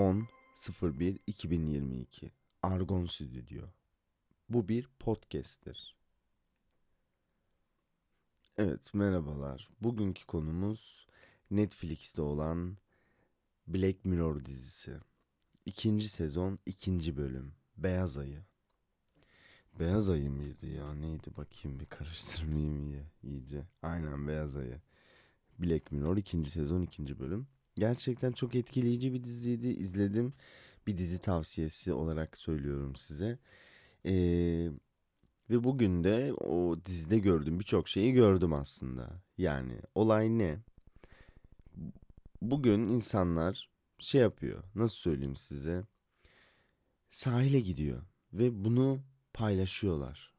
10.01.2022 Argon Studio. Bu bir podcast'tir. Evet, merhabalar. Bugünkü konumuz Netflix'te olan Black Mirror dizisi. 2. sezon 2. bölüm. Beyaz Ayı. Beyaz Ayı mıydı ya? Neydi? Bakayım bir karıştırmayayım iyice. Aynen, Beyaz Ayı. Black Mirror 2. sezon 2. bölüm. Gerçekten çok etkileyici bir diziydi. İzledim. Bir dizi tavsiyesi olarak söylüyorum size. Ve bugün de o dizide gördüm. Birçok şeyi gördüm aslında. Yani olay ne? Bugün insanlar şey yapıyor. Nasıl söyleyeyim size? Sahile gidiyor. Ve bunu paylaşıyorlar.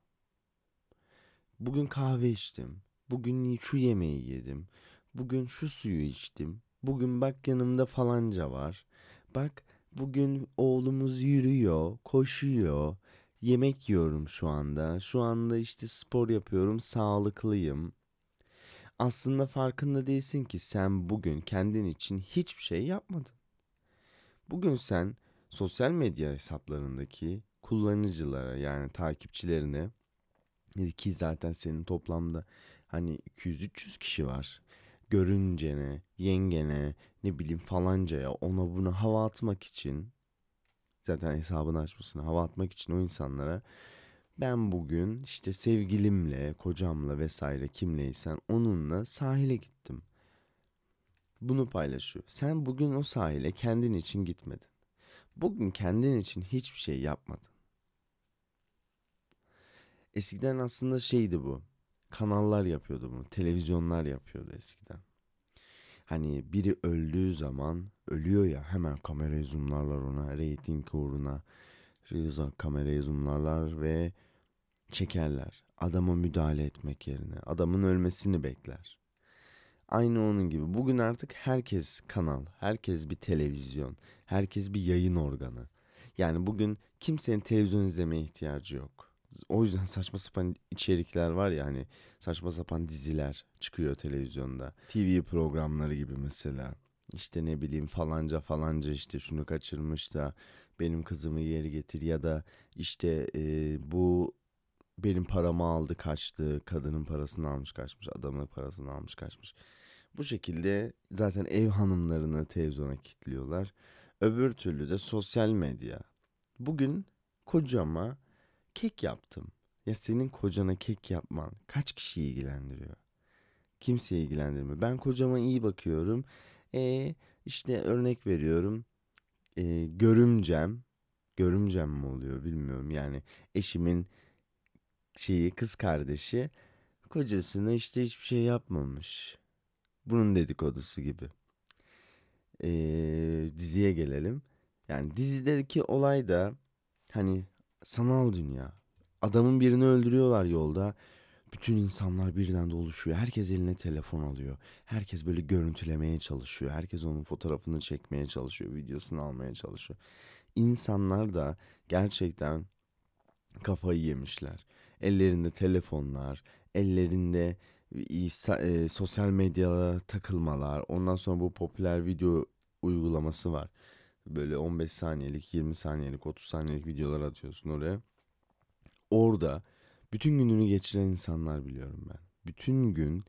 Bugün kahve içtim. Bugün şu yemeği yedim. Bugün şu suyu içtim. Bugün bak yanımda falanca var. Bak bugün oğlumuz yürüyor, koşuyor. Yemek yiyorum şu anda. Şu anda işte spor yapıyorum, sağlıklıyım. Aslında farkında değilsin ki sen bugün kendin için hiçbir şey yapmadın. Bugün sen sosyal medya hesaplarındaki kullanıcılara, yani takipçilerine, ki zaten senin toplamda hani 200-300 kişi var. Görüncene, yengene, ne bileyim falancaya, ona buna hava atmak için, zaten hesabını açmışsın, hava atmak için o insanlara ben bugün işte sevgilimle, kocamla vesaire kimleysen onunla sahile gittim. Bunu paylaşıyor. Sen bugün o sahile kendin için gitmedin. Bugün kendin için hiçbir şey yapmadın. Eskiden aslında şeydi bu. Kanallar yapıyordu bunu. Televizyonlar yapıyordu eskiden. Hani biri öldüğü zaman ölüyor ya, hemen kamerayı zoomlarlar ona. Reyting uğruna kamerayı zoomlarlar ve çekerler. Adama müdahale etmek yerine adamın ölmesini bekler. Aynı onun gibi. Bugün artık herkes kanal, herkes bir televizyon, herkes bir yayın organı. Yani bugün kimsenin televizyon izlemeye ihtiyacı yok. O yüzden saçma sapan içerikler var ya, hani saçma sapan diziler çıkıyor televizyonda. TV programları gibi mesela. İşte ne bileyim falanca işte şunu kaçırmış da benim kızımı geri getir, ya da işte bu benim paramı aldı kaçtı, kadının parasını almış kaçmış, adamın parasını almış kaçmış. Bu şekilde zaten ev hanımlarını televizyona kilitliyorlar. Öbür türlü de sosyal medya. Bugün kocama kek yaptım. Ya senin kocana kek yapman kaç kişiyi ilgilendiriyor? Kimseyi ilgilendirmiyor. Ben kocama iyi bakıyorum. İşte örnek veriyorum. Görümcem mi oluyor bilmiyorum. Yani eşimin kız kardeşi kocasına işte hiçbir şey yapmamış. Bunun dedikodusu gibi. Diziye gelelim. Yani dizideki olay da hani sanal dünya. Adamın birini öldürüyorlar yolda. Bütün insanlar birden doluşuyor. Herkes eline telefon alıyor. Herkes böyle görüntülemeye çalışıyor. Herkes onun fotoğrafını çekmeye çalışıyor. Videosunu almaya çalışıyor. İnsanlar da gerçekten kafayı yemişler. Ellerinde telefonlar, ellerinde sosyal medyaya takılmalar. Ondan sonra bu popüler video uygulaması var. Böyle 15 saniyelik, 20 saniyelik, 30 saniyelik videolar atıyorsun oraya. Orada bütün gününü geçiren insanlar biliyorum ben. Bütün gün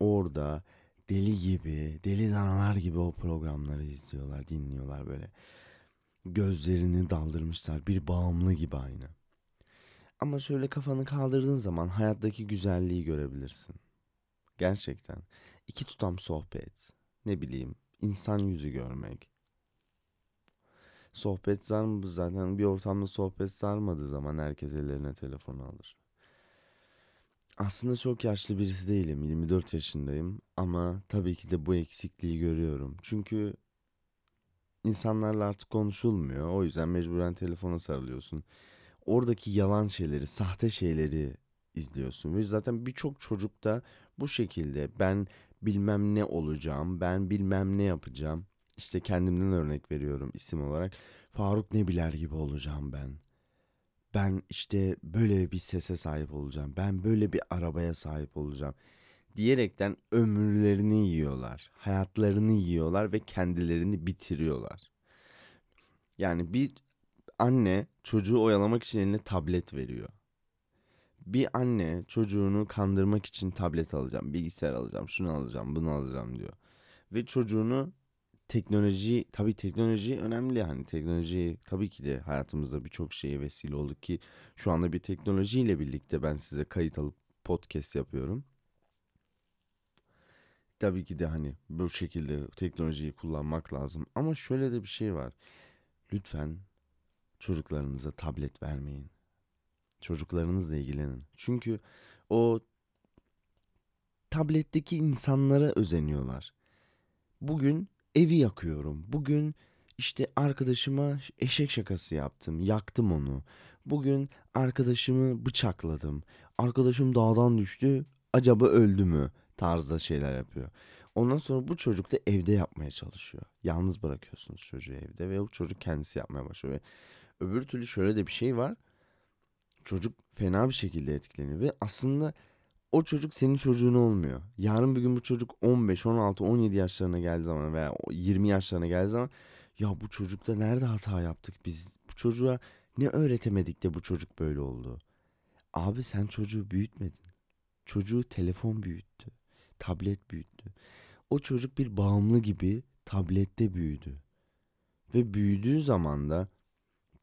orada deli danalar gibi o programları izliyorlar, dinliyorlar böyle. Gözlerini daldırmışlar, bir bağımlı gibi aynı. Ama şöyle kafanı kaldırdığın zaman hayattaki güzelliği görebilirsin. Gerçekten. 2 tutam sohbet, ne bileyim, insan yüzü görmek. Sohbet sarmadı zaten, bir ortamda sohbet sarmadığı zaman herkes ellerine telefonu alır. Aslında çok yaşlı birisi değilim, 24 yaşındayım ama tabii ki de bu eksikliği görüyorum. Çünkü insanlarla artık konuşulmuyor, o yüzden mecburen telefona sarılıyorsun. Oradaki yalan şeyleri, sahte şeyleri izliyorsun ve zaten birçok çocuk da bu şekilde ben bilmem ne olacağım, ben bilmem ne yapacağım. İşte kendimden örnek veriyorum isim olarak. Faruk Nebiler gibi olacağım ben. Ben işte böyle bir sese sahip olacağım. Ben böyle bir arabaya sahip olacağım. Diyerekten ömürlerini yiyorlar. Hayatlarını yiyorlar ve kendilerini bitiriyorlar. Yani bir anne çocuğu oyalamak için eline tablet veriyor. Bir anne çocuğunu kandırmak için tablet alacağım, bilgisayar alacağım, şunu alacağım, bunu alacağım diyor. Ve çocuğunu teknoloji önemli, hani teknoloji tabii ki de hayatımızda birçok şeye vesile oldu ki şu anda bir teknolojiyle birlikte ben size kayıt alıp podcast yapıyorum. Tabii ki de hani bu şekilde teknolojiyi kullanmak lazım ama şöyle de bir şey var. Lütfen çocuklarınıza tablet vermeyin. Çocuklarınızla ilgilenin. Çünkü o tabletteki insanlara özeniyorlar. Bugün evi yakıyorum. Bugün işte arkadaşıma eşek şakası yaptım. Yaktım onu. Bugün arkadaşımı bıçakladım. Arkadaşım dağdan düştü. Acaba öldü mü? Tarzda şeyler yapıyor. Ondan sonra bu çocuk da evde yapmaya çalışıyor. Yalnız bırakıyorsunuz çocuğu evde ve o çocuk kendisi yapmaya başlıyor. Ve öbür türlü şöyle de bir şey var. Çocuk fena bir şekilde etkileniyor ve aslında o çocuk senin çocuğun olmuyor. Yarın bir gün bu çocuk 15, 16, 17 yaşlarına geldiği zaman veya 20 yaşlarına geldiği zaman ya bu çocukta nerede hata yaptık biz? Bu çocuğa ne öğretemedik de bu çocuk böyle oldu? Abi sen çocuğu büyütmedin. Çocuğu telefon büyüttü. Tablet büyüttü. O çocuk bir bağımlı gibi tablette büyüdü. Ve büyüdüğü zaman da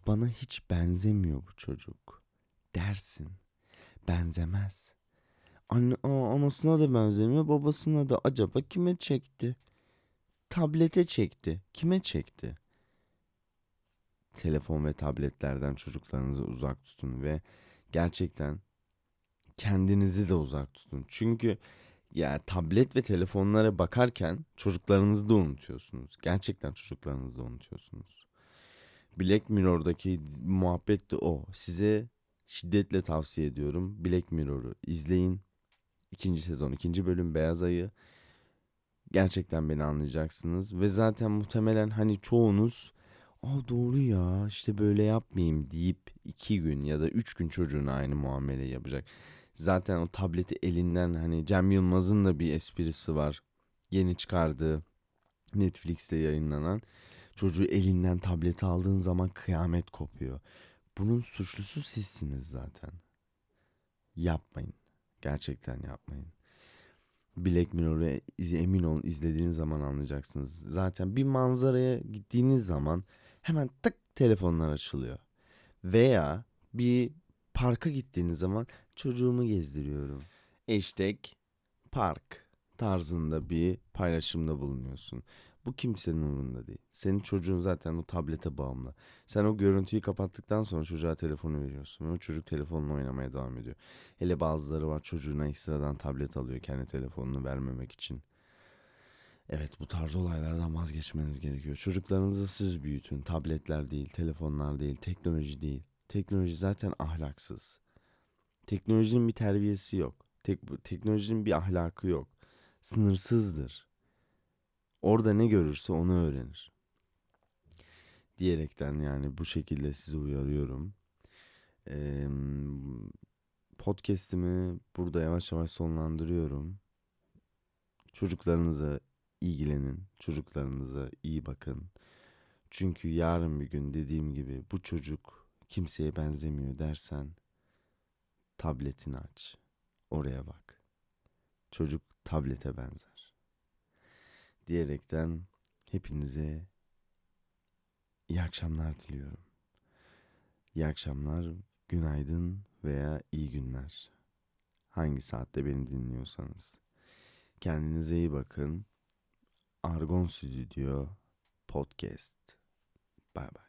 bana hiç benzemiyor bu çocuk dersin. Benzemez. Anasına da benzemiyor, babasına da. Acaba kime çekti? Tablete çekti. Kime çekti? Telefon ve tabletlerden çocuklarınızı uzak tutun ve gerçekten kendinizi de uzak tutun. Çünkü ya tablet ve telefonlara bakarken çocuklarınızı da unutuyorsunuz. Gerçekten çocuklarınızı da unutuyorsunuz. Black Mirror'daki muhabbet de o. Size şiddetle tavsiye ediyorum. Black Mirror'u izleyin. 2. sezon, 2. bölüm Beyaz Ayı. Gerçekten beni anlayacaksınız. Ve zaten muhtemelen hani çoğunuz doğru ya işte böyle yapmayayım deyip 2 gün ya da 3 gün çocuğuna aynı muameleyi yapacak. Zaten o tableti elinden hani Cem Yılmaz'ın da bir esprisi var. Yeni çıkardığı Netflix'te yayınlanan çocuğu elinden tableti aldığın zaman kıyamet kopuyor. Bunun suçlusu sizsiniz zaten. Yapmayın. Gerçekten yapmayın. Black Mirror'u emin olun izlediğiniz zaman anlayacaksınız. Zaten bir manzaraya gittiğiniz zaman hemen tık telefonlar açılıyor. Veya bir parka gittiğiniz zaman çocuğumu gezdiriyorum. #park tarzında bir paylaşımda bulunuyorsun. Bu kimsenin umurunda değil. Senin çocuğun zaten o tablete bağımlı. Sen o görüntüyü kapattıktan sonra çocuğa telefonu veriyorsun. O çocuk telefonla oynamaya devam ediyor. Hele bazıları var çocuğuna ekstradan tablet alıyor kendi telefonunu vermemek için. Evet, bu tarz olaylardan vazgeçmeniz gerekiyor. Çocuklarınızı siz büyütün. Tabletler değil, telefonlar değil, teknoloji değil. Teknoloji zaten ahlaksız. Teknolojinin bir terbiyesi yok. Teknolojinin bir ahlakı yok. Sınırsızdır. Orada ne görürse onu öğrenir. Diyerekten yani bu şekilde sizi uyarıyorum. Podcast'imi burada yavaş yavaş sonlandırıyorum. Çocuklarınıza ilgilenin. Çocuklarınıza iyi bakın. Çünkü yarın bir gün dediğim gibi bu çocuk kimseye benzemiyor dersen tabletini aç. Oraya bak. Çocuk tablete benzer. Diyerekten hepinize iyi akşamlar diliyorum. İyi akşamlar, günaydın veya iyi günler. Hangi saatte beni dinliyorsanız. Kendinize iyi bakın. Argon Studio Podcast. Bye bye.